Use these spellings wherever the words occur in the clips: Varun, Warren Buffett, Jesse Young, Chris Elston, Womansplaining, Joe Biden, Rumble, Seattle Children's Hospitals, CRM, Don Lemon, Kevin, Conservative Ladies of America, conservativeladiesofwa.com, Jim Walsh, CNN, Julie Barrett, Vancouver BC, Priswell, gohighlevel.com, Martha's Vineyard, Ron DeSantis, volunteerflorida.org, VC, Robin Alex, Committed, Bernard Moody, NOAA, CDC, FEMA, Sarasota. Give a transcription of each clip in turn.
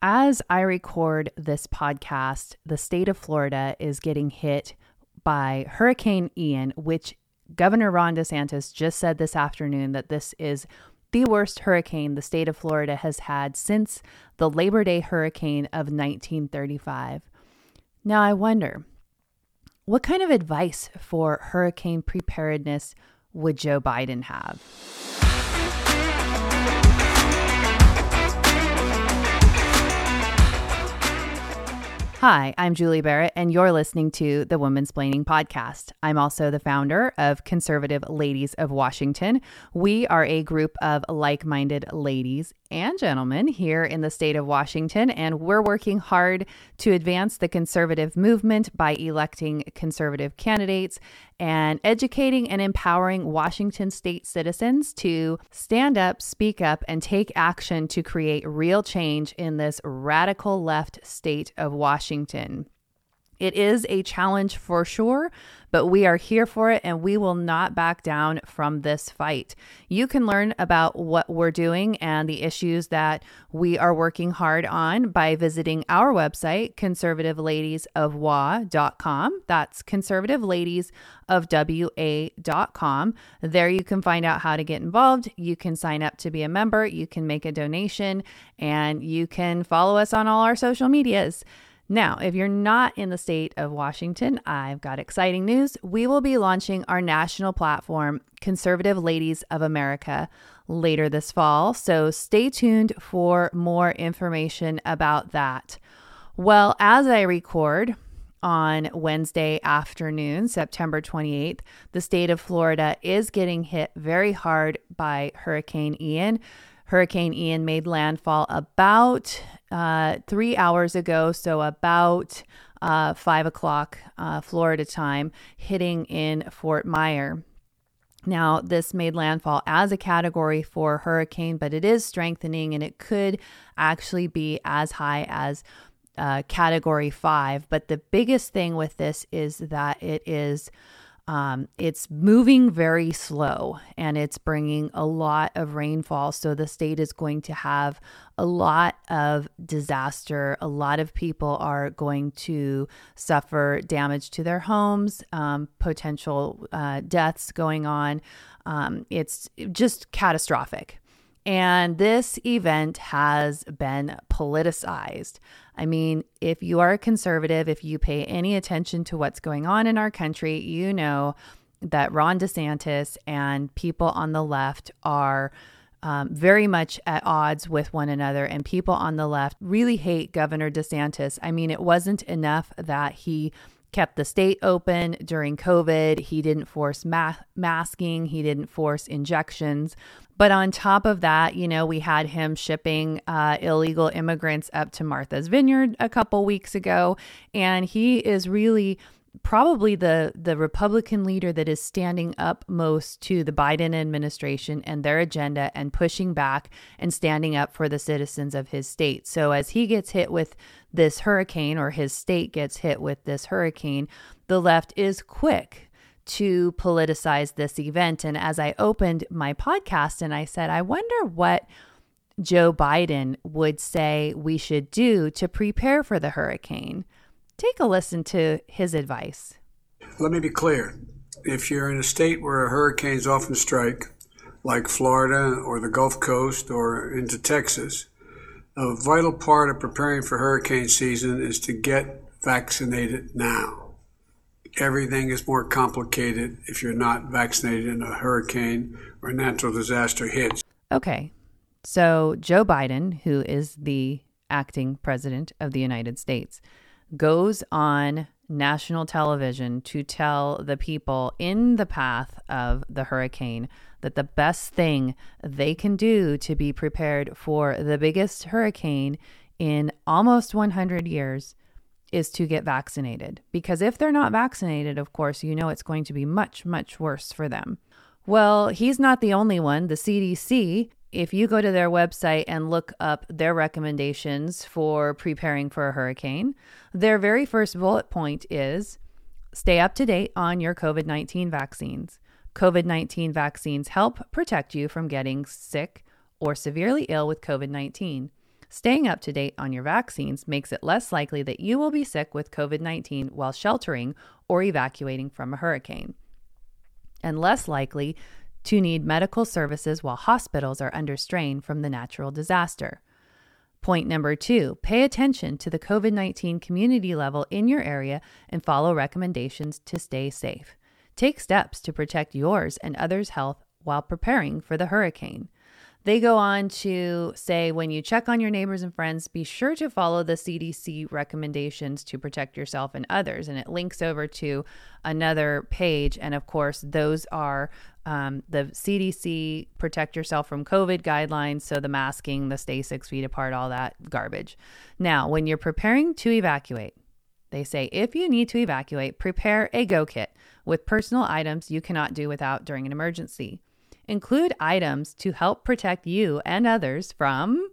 As I record this podcast, the state of Florida is getting hit by Hurricane Ian, which Governor Ron DeSantis just said this afternoon that this is the worst hurricane the state of Florida has had since the Labor Day hurricane of 1935. Now I wonder, what kind of advice for hurricane preparedness would Joe Biden have? Hi, I'm Julie Barrett, and you're listening to the Womansplaining Podcast. I'm also the founder of Conservative Ladies of Washington. We are a group of like-minded ladies and gentlemen here in the state of Washington, and we're working hard to advance the conservative movement by electing conservative candidates and educating and empowering Washington state citizens to stand up, speak up, and take action to create real change in this radical left state of Washington. It is a challenge for sure, but we are here for it and we will not back down from this fight. You can learn about what we're doing and the issues that we are working hard on by visiting our website, conservativeladiesofwa.com. That's conservativeladiesofwa.com. There you can find out how to get involved. You can sign up to be a member. You can make a donation, and you can follow us on all our social medias. Now, if you're not in the state of Washington, I've got exciting news. We will be launching our national platform, Conservative Ladies of America, later this fall. So stay tuned for more information about that. Well, as I record on Wednesday afternoon, September 28th, the state of Florida is getting hit very hard by Hurricane Ian. Hurricane Ian made landfall about 3 hours ago, so about 5 o'clock Florida time, hitting in Fort Myer. Now, this made landfall as a Category 4 hurricane, but it is strengthening and it could actually be as high as Category 5. But the biggest thing with this is that it is it's moving very slow and it's bringing a lot of rainfall. So the state is going to have a lot of disaster. A lot of people are going to suffer damage to their homes, potential deaths going on. It's just catastrophic. And this event has been politicized. I mean, if you are a conservative, if you pay any attention to what's going on in our country, you know that Ron DeSantis and people on the left are very much at odds with one another. And people on the left really hate Governor DeSantis. I mean, it wasn't enough that he kept the state open during COVID. He didn't force masking. He didn't force injections. But on top of that, you know, we had him shipping illegal immigrants up to Martha's Vineyard a couple weeks ago. And he is really probably the Republican leader that is standing up most to the Biden administration and their agenda and pushing back and standing up for the citizens of his state. So as he gets hit with this hurricane, or his state gets hit with this hurricane, the left is quick to politicize this event. And as I opened my podcast and I said, I wonder what Joe Biden would say we should do to prepare for the hurricane. Take a listen to his advice. Let me be clear. If you're in a state where hurricanes often strike, like Florida or the Gulf Coast or into Texas, a vital part of preparing for hurricane season is to get vaccinated now. Everything is more complicated if you're not vaccinated in a hurricane or natural disaster hits. Okay, so Joe Biden, who is the acting president of the United States, goes on national television to tell the people in the path of the hurricane that the best thing they can do to be prepared for the biggest hurricane in almost 100 years is to get vaccinated. Because if they're not vaccinated, of course, you know it's going to be much, much worse for them. Well, he's not the only one. The CDC, if you go to their website and look up their recommendations for preparing for a hurricane, their very first bullet point is stay up to date on your COVID-19 vaccines. COVID-19 vaccines help protect you from getting sick or severely ill with COVID-19. Staying up to date on your vaccines makes it less likely that you will be sick with COVID-19 while sheltering or evacuating from a hurricane, and less likely to need medical services while hospitals are under strain from the natural disaster. Point number 2, pay attention to the COVID-19 community level in your area and follow recommendations to stay safe. Take steps to protect yours and others' health while preparing for the hurricane. They go on to say, when you check on your neighbors and friends, be sure to follow the CDC recommendations to protect yourself and others. And it links over to another page. And of course, those are the CDC protect yourself from COVID guidelines. So the masking, the stay 6 feet apart, all that garbage. Now, when you're preparing to evacuate, they say, if you need to evacuate, prepare a go kit with personal items you cannot do without during an emergency. Include items to help protect you and others from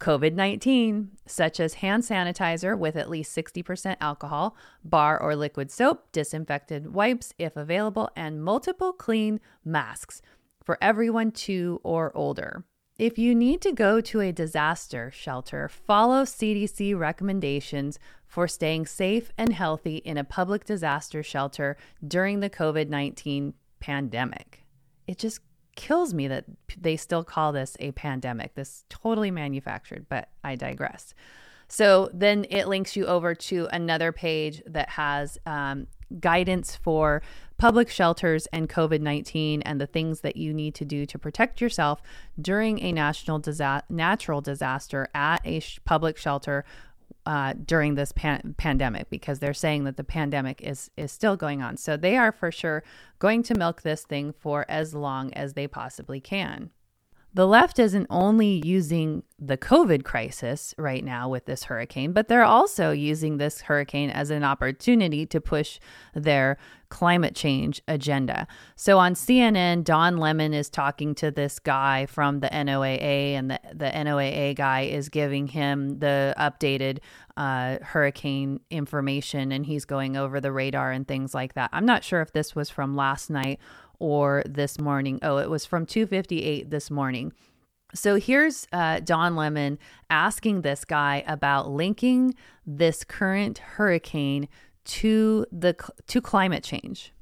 COVID-19, such as hand sanitizer with at least 60% alcohol, bar or liquid soap, disinfectant wipes if available, and multiple clean masks for everyone 2 or older. If you need to go to a disaster shelter, follow CDC recommendations for staying safe and healthy in a public disaster shelter during the COVID-19 pandemic. It just kills me that they still call this a pandemic. This totally manufactured, but I digress. So then it links you over to another page that has guidance for public shelters and COVID-19 and the things that you need to do to protect yourself during a natural disaster at a public shelter during this pandemic, because they're saying that the pandemic is still going on. So they are for sure going to milk this thing for as long as they possibly can. The left isn't only using the COVID crisis right now with this hurricane, but they're also using this hurricane as an opportunity to push their climate change agenda. So on CNN, Don Lemon is talking to this guy from the NOAA, and the NOAA guy is giving him the updated hurricane information, and he's going over the radar and things like that. I'm not sure if this was from last night or this morning. Oh, it was from 2:58 this morning. So here's Don Lemon asking this guy about linking this current hurricane to climate change.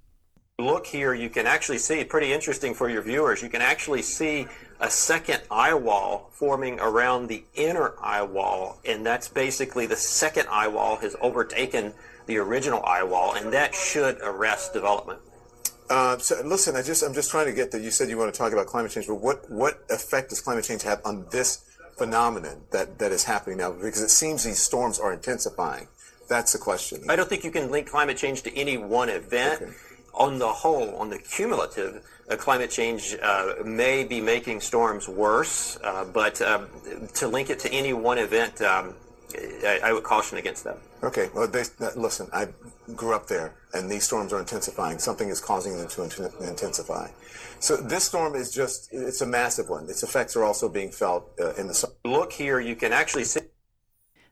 Look here, you can actually see, pretty interesting for your viewers, you can actually see a second eye wall forming around the inner eye wall, and that's basically the second eye wall has overtaken the original eye wall, and that should arrest development. So listen, I'm just trying to get that. You said you want to talk about climate change, but what effect does climate change have on this phenomenon that is happening now? Because it seems these storms are intensifying. That's the question. I don't think you can link climate change to any one event. Okay. On the whole, on the cumulative, climate change may be making storms worse, but to link it to any one event, I would caution against that. Okay. Well, listen, I grew up there, and these storms are intensifying. Something is causing them to intensify. So this storm is it's a massive one. Its effects are also being felt in the summer. Look here, you can actually see.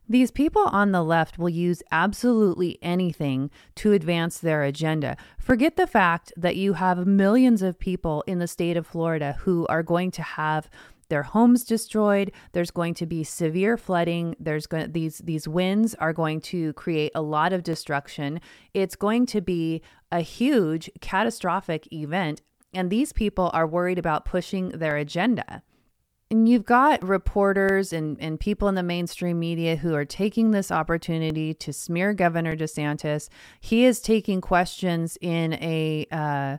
These people on the left will use absolutely anything to advance their agenda. Forget the fact that you have millions of people in the state of Florida who are going to have their homes destroyed. There's going to be severe flooding. These winds are going to create a lot of destruction. It's going to be a huge catastrophic event, and these people are worried about pushing their agenda. And you've got reporters and people in the mainstream media who are taking this opportunity to smear Governor DeSantis. He is taking questions in a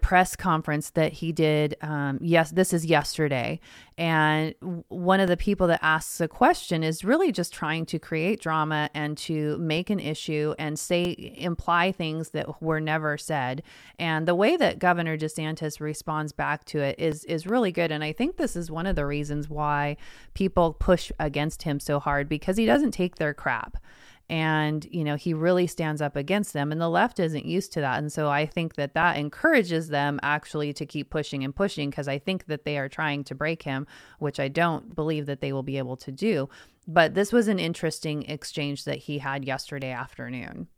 press conference that he did. This is yesterday. And one of the people that asks a question is really just trying to create drama and to make an issue and imply things that were never said. And the way that Governor DeSantis responds back to it is really good. And I think this is one of the reasons why people push against him so hard, because he doesn't take their crap. And, he really stands up against them, and the left isn't used to that. And so I think that encourages them actually to keep pushing and pushing, because I think that they are trying to break him, which I don't believe that they will be able to do. But this was an interesting exchange that he had yesterday afternoon.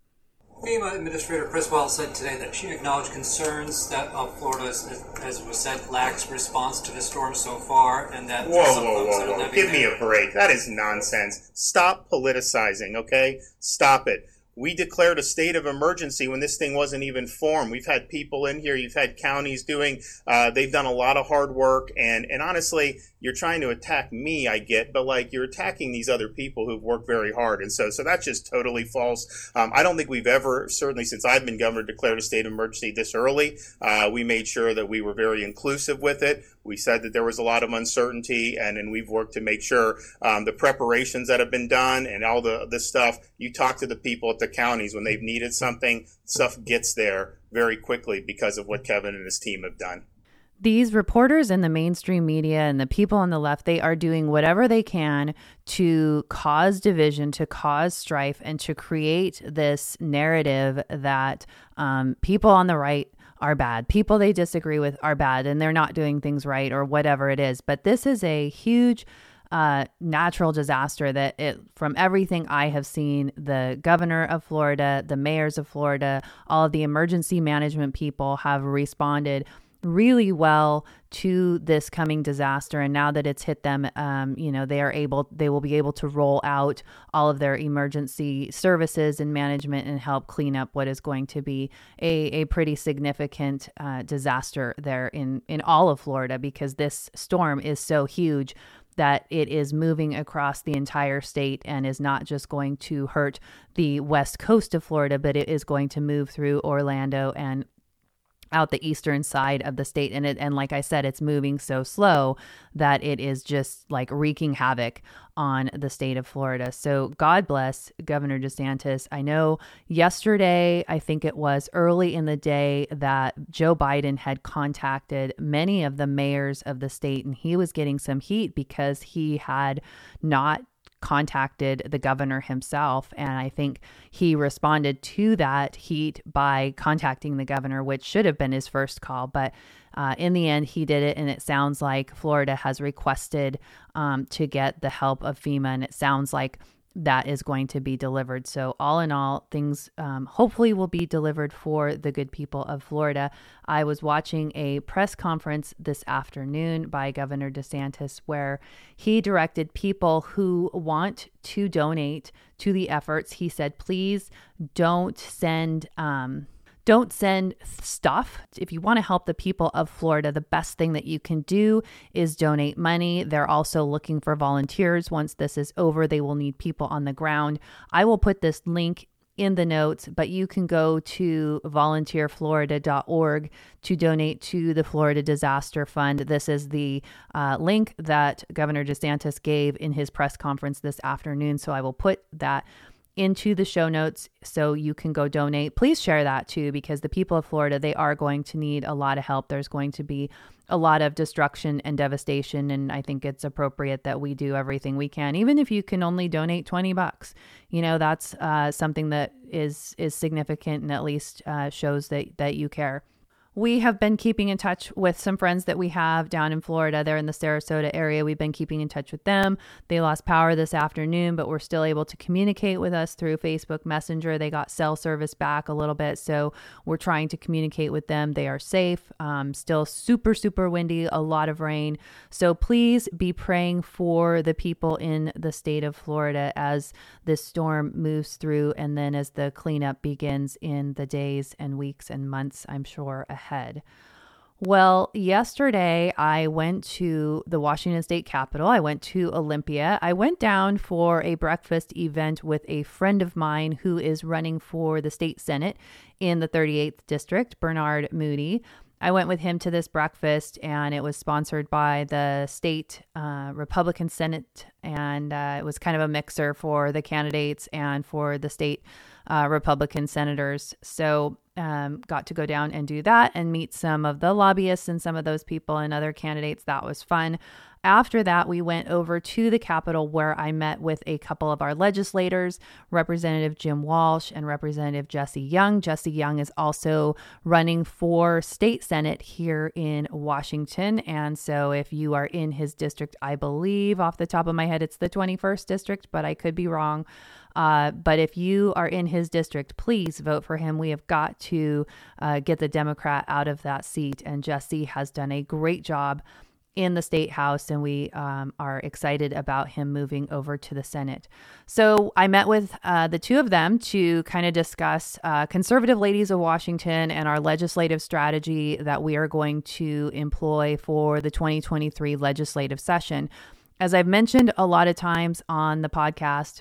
FEMA Administrator Priswell said today that she acknowledged concerns that Florida, as was said, lacks response to the storm so far, and that whoa, give me a break. That is nonsense. Stop politicizing, okay? Stop it. We declared a state of emergency when this thing wasn't even formed. We've had people in here. You've had counties doing, they've done a lot of hard work. And honestly, you're trying to attack me, I get, but like you're attacking these other people who've worked very hard. And so that's just totally false. I don't think we've ever, certainly since I've been governor, declared a state of emergency this early. We made sure that we were very inclusive with it. We said that there was a lot of uncertainty, and we've worked to make sure the preparations that have been done and all the stuff. You talk to the people at the counties when they've needed something, stuff gets there very quickly because of what Kevin and his team have done. These reporters and the mainstream media and the people on the left, they are doing whatever they can to cause division, to cause strife, and to create this narrative that people on the right are bad. People they disagree with are bad, and they're not doing things right or whatever it is. But this is a huge natural disaster that from everything I have seen, the governor of Florida, the mayors of Florida, all of the emergency management people have responded really well to this coming disaster. And now that it's hit them, they will be able to roll out all of their emergency services and management and help clean up what is going to be a pretty significant disaster there in all of Florida, because this storm is so huge that it is moving across the entire state and is not just going to hurt the west coast of Florida, but it is going to move through Orlando and out the eastern side of the state. And like I said, it's moving so slow that it is just like wreaking havoc on the state of Florida. So God bless Governor DeSantis. I know yesterday, I think it was early in the day, that Joe Biden had contacted many of the mayors of the state, and he was getting some heat because he had not contacted the governor himself. And I think he responded to that heat by contacting the governor, which should have been his first call. But in the end, he did it. And it sounds like Florida has requested to get the help of FEMA. And it sounds like that is going to be delivered. So all in all, things hopefully will be delivered for the good people of Florida. I was watching a press conference this afternoon by Governor DeSantis, where he directed people who want to donate to the efforts. He said, please don't send stuff. If you want to help the people of Florida, the best thing that you can do is donate money. They're also looking for volunteers. Once this is over, they will need people on the ground. I will put this link in the notes, but you can go to volunteerflorida.org to donate to the Florida Disaster Fund. This is the link that Governor DeSantis gave in his press conference this afternoon. So I will put that into the show notes so you can go donate. Please share that too, because the people of Florida, they are going to need a lot of help. There's going to be a lot of destruction and devastation. And I think it's appropriate that we do everything we can, even if you can only donate $20, that's something that is significant and at least shows that you care. We have been keeping in touch with some friends that we have down in Florida. They're in the Sarasota area. We've been keeping in touch with them. They lost power this afternoon, but were still able to communicate with us through Facebook Messenger. They got cell service back a little bit, so we're trying to communicate with them. They are safe. Still super, super windy, a lot of rain. So please be praying for the people in the state of Florida as this storm moves through, and then as the cleanup begins in the days and weeks and months, I'm sure, ahead. Well, yesterday I went to the Washington State Capitol. I went to Olympia. I went down for a breakfast event with a friend of mine who is running for the state Senate in the 38th district, Bernard Moody. I went with him to this breakfast, and it was sponsored by the state Republican Senate, and it was kind of a mixer for the candidates and for the state Republican senators. So got to go down and do that and meet some of the lobbyists and some of those people and other candidates. That was fun. After that, we went over to the Capitol where I met with a couple of our legislators, Representative Jim Walsh and Representative Jesse Young. Jesse Young is also running for state senate here in Washington. And so if you are in his district, I believe off the top of my head, it's the 21st district, but I could be wrong. But if you are in his district, please vote for him. We have got to get the Democrat out of that seat. And Jesse has done a great job in the State House, and we are excited about him moving over to the Senate. So I met with the two of them to kind of discuss Conservative Ladies of Washington and our legislative strategy that we are going to employ for the 2023 legislative session. As I've mentioned a lot of times on the podcast,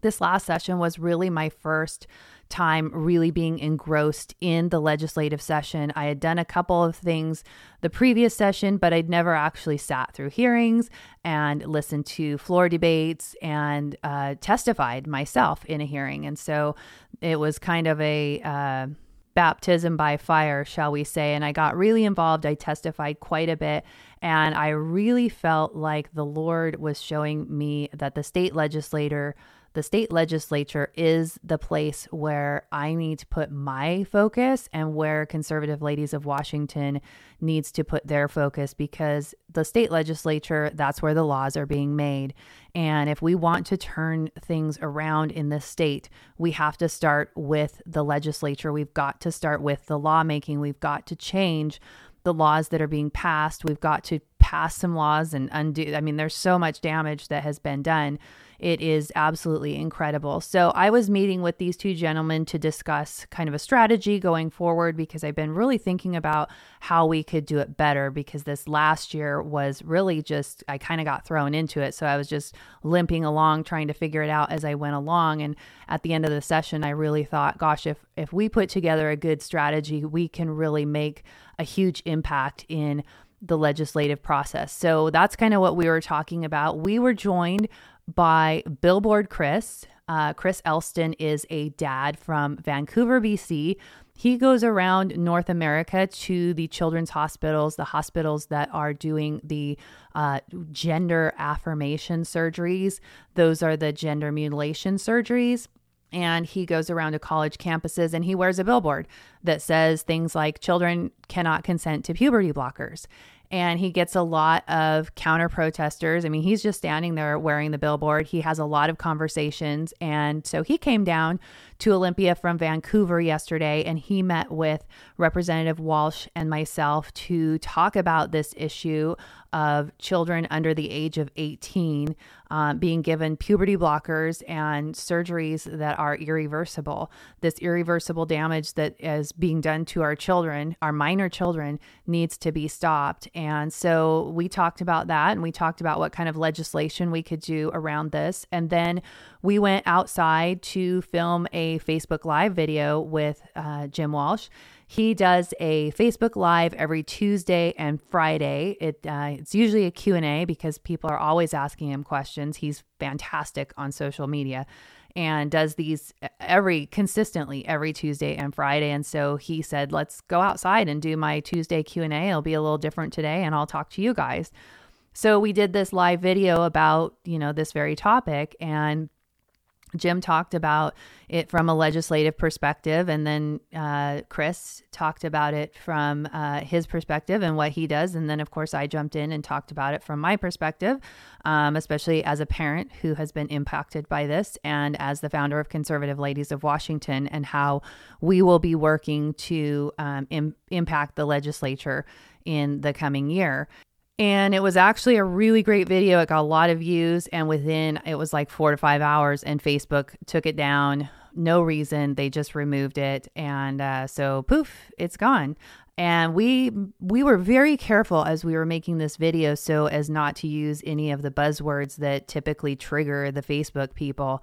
this last session was really my first time really being engrossed in the legislative session. I had done a couple of things the previous session, but I'd never actually sat through hearings and listened to floor debates and testified myself in a hearing. And so it was kind of a baptism by fire, shall we say. And I got really involved. I testified quite a bit. And I really felt like the Lord was showing me that the state legislature is the place where I need to put my focus and where Conservative Ladies of Washington needs to put their focus, because the state legislature, that's where the laws are being made. And if we want to turn things around in this state, we have to start with the legislature. We've got to start with the lawmaking. We've got to change the laws that are being passed. We've got to pass some laws and undo. I mean, there's so much damage that has been done. It is absolutely incredible. So I was meeting with these two gentlemen to discuss kind of a strategy going forward, because I've been really thinking about how we could do it better, because this last year was really just, I kind of got thrown into it. So I was just limping along, trying to figure it out as I went along. And at the end of the session, I really thought, gosh, if we put together a good strategy, we can really make a huge impact in the legislative process. So that's kind of what we were talking about. We were joined by Billboard Chris. Chris Elston is a dad from Vancouver, BC. He goes around North America to the children's hospitals, the hospitals that are doing the gender affirmation surgeries. Those are the gender mutilation surgeries. And he goes around to college campuses and he wears a billboard that says things like children cannot consent to puberty blockers. And he gets a lot of counter protesters. I mean, he's just standing there wearing the billboard. He has a lot of conversations. And so he came down to Olympia from Vancouver yesterday, and he met with Representative Walsh and myself to talk about this issue of children under the age of 18 being given puberty blockers and surgeries that are irreversible. This irreversible damage that is being done to our children, our minor children, needs to be stopped. And so we talked about that, and we talked about what kind of legislation we could do around this. And then we went outside to film a Facebook Live video with Jim Walsh. He does a Facebook Live every Tuesday and Friday. It's usually a Q&A because people are always asking him questions. He's fantastic on social media and does these consistently every Tuesday and Friday. And so he said, let's go outside and do my Tuesday Q&A. It'll be a little different today, and I'll talk to you guys. So we did this live video about, this very topic, and Jim talked about it from a legislative perspective, and then Chris talked about it from his perspective and what he does. And then, of course, I jumped in and talked about it from my perspective, especially as a parent who has been impacted by this and as the founder of Conservative Ladies of Washington, and how we will be working to impact the legislature in the coming year. And it was actually a really great video. It got a lot of views, and within, it was like 4 to 5 hours, and Facebook took it down. No reason. They just removed it. And so poof, it's gone. And we were very careful as we were making this video so as not to use any of the buzzwords that typically trigger the Facebook people.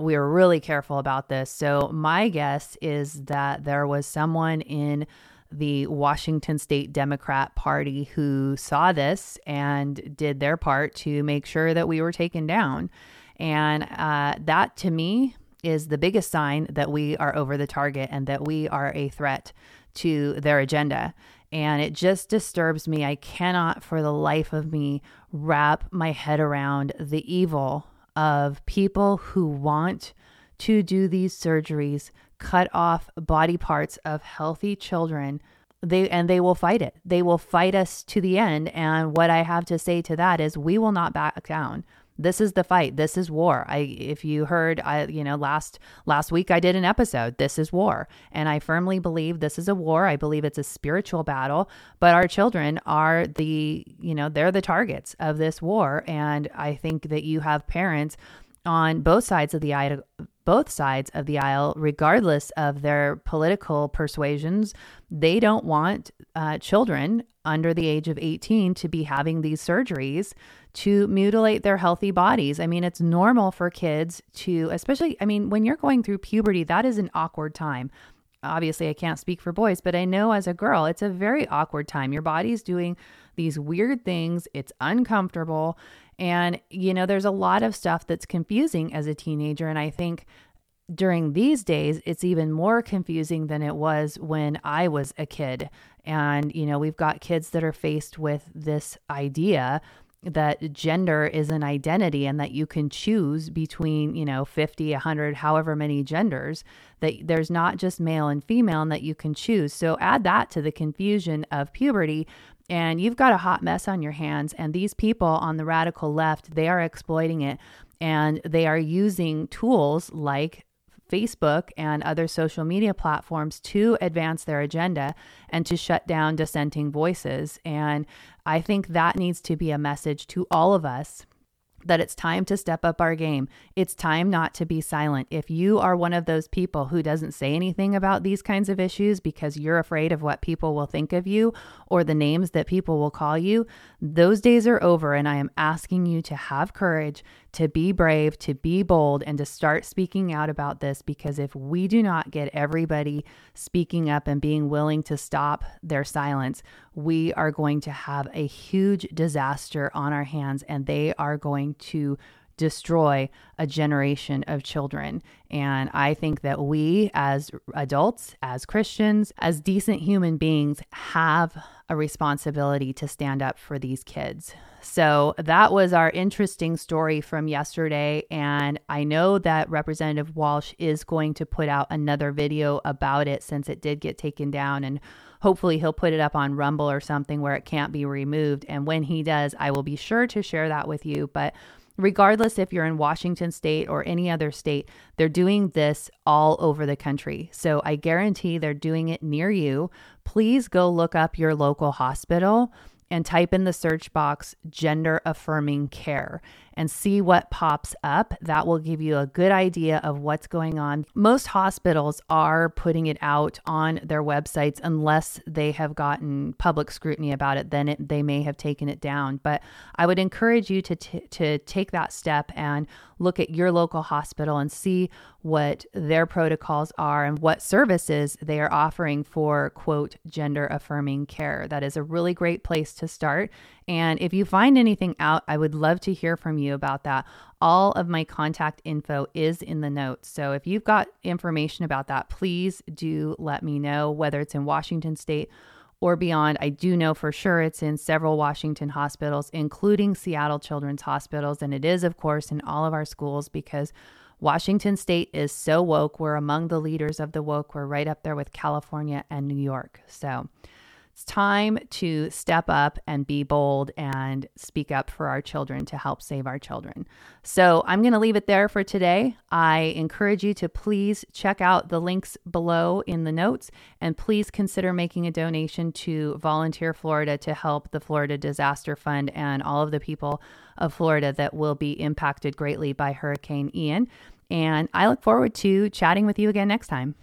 We were really careful about this. So my guess is that there was someone in the Washington State Democrat Party who saw this and did their part to make sure that we were taken down. And that, to me, is the biggest sign that we are over the target and that we are a threat to their agenda. And it just disturbs me. I cannot for the life of me wrap my head around the evil of people who want to do these surgeries, cut off body parts of healthy children. They will fight it. They will fight us to the end. And what I have to say to that is we will not back down. This is the fight. This is war. If you heard, last week I did an episode, this is war. And I firmly believe this is a war. I believe it's a spiritual battle, but our children are they're the targets of this war. And I think that you have parents on both sides of the aisle, regardless of their political persuasions. They don't want children under the age of 18 to be having these surgeries to mutilate their healthy bodies. I mean, it's normal for kids to, especially, I mean, when you're going through puberty, that is an awkward time. Obviously, I can't speak for boys, but I know as a girl, it's a very awkward time. Your body's doing these weird things. It's uncomfortable. And, there's a lot of stuff that's confusing as a teenager. And I think during these days, it's even more confusing than it was when I was a kid. And, we've got kids that are faced with this idea that gender is an identity and that you can choose between, 50, 100, however many genders, that there's not just male and female and that you can choose. So add that to the confusion of puberty and you've got a hot mess on your hands. And these people on the radical left, they are exploiting it and they are using tools like Facebook and other social media platforms to advance their agenda and to shut down dissenting voices. And I think that needs to be a message to all of us that it's time to step up our game. It's time not to be silent. If you are one of those people who doesn't say anything about these kinds of issues because you're afraid of what people will think of you or the names that people will call you, those days are over. And I am asking you to have courage, to be brave, to be bold, and to start speaking out about this, because if we do not get everybody speaking up and being willing to stop their silence, we are going to have a huge disaster on our hands and they are going to destroy a generation of children. And I think that we as adults, as Christians, as decent human beings have a responsibility to stand up for these kids. So that was our interesting story from yesterday. And I know that Representative Walsh is going to put out another video about it since it did get taken down, and hopefully he'll put it up on Rumble or something where it can't be removed. And when he does, I will be sure to share that with you. But regardless if you're in Washington state or any other state, they're doing this all over the country. So I guarantee they're doing it near you. Please go look up your local hospital and type in the search box gender affirming care and see what pops up. That will give you a good idea of what's going on. Most hospitals are putting it out on their websites unless they have gotten public scrutiny about it, then they may have taken it down. But I would encourage you to take that step and look at your local hospital and see what their protocols are and what services they are offering for, quote, gender affirming care. That is a really great place to start. And if you find anything out, I would love to hear from you about that. All of my contact info is in the notes. So if you've got information about that, please do let me know, whether it's in Washington state or beyond. I do know for sure it's in several Washington hospitals, including Seattle Children's Hospitals. And it is, of course, in all of our schools, because Washington state is so woke. We're among the leaders of the woke. We're right up there with California and New York. So it's time to step up and be bold and speak up for our children to help save our children. So I'm going to leave it there for today. I encourage you to please check out the links below in the notes, and please consider making a donation to Volunteer Florida to help the Florida Disaster Fund and all of the people of Florida that will be impacted greatly by Hurricane Ian. And I look forward to chatting with you again next time.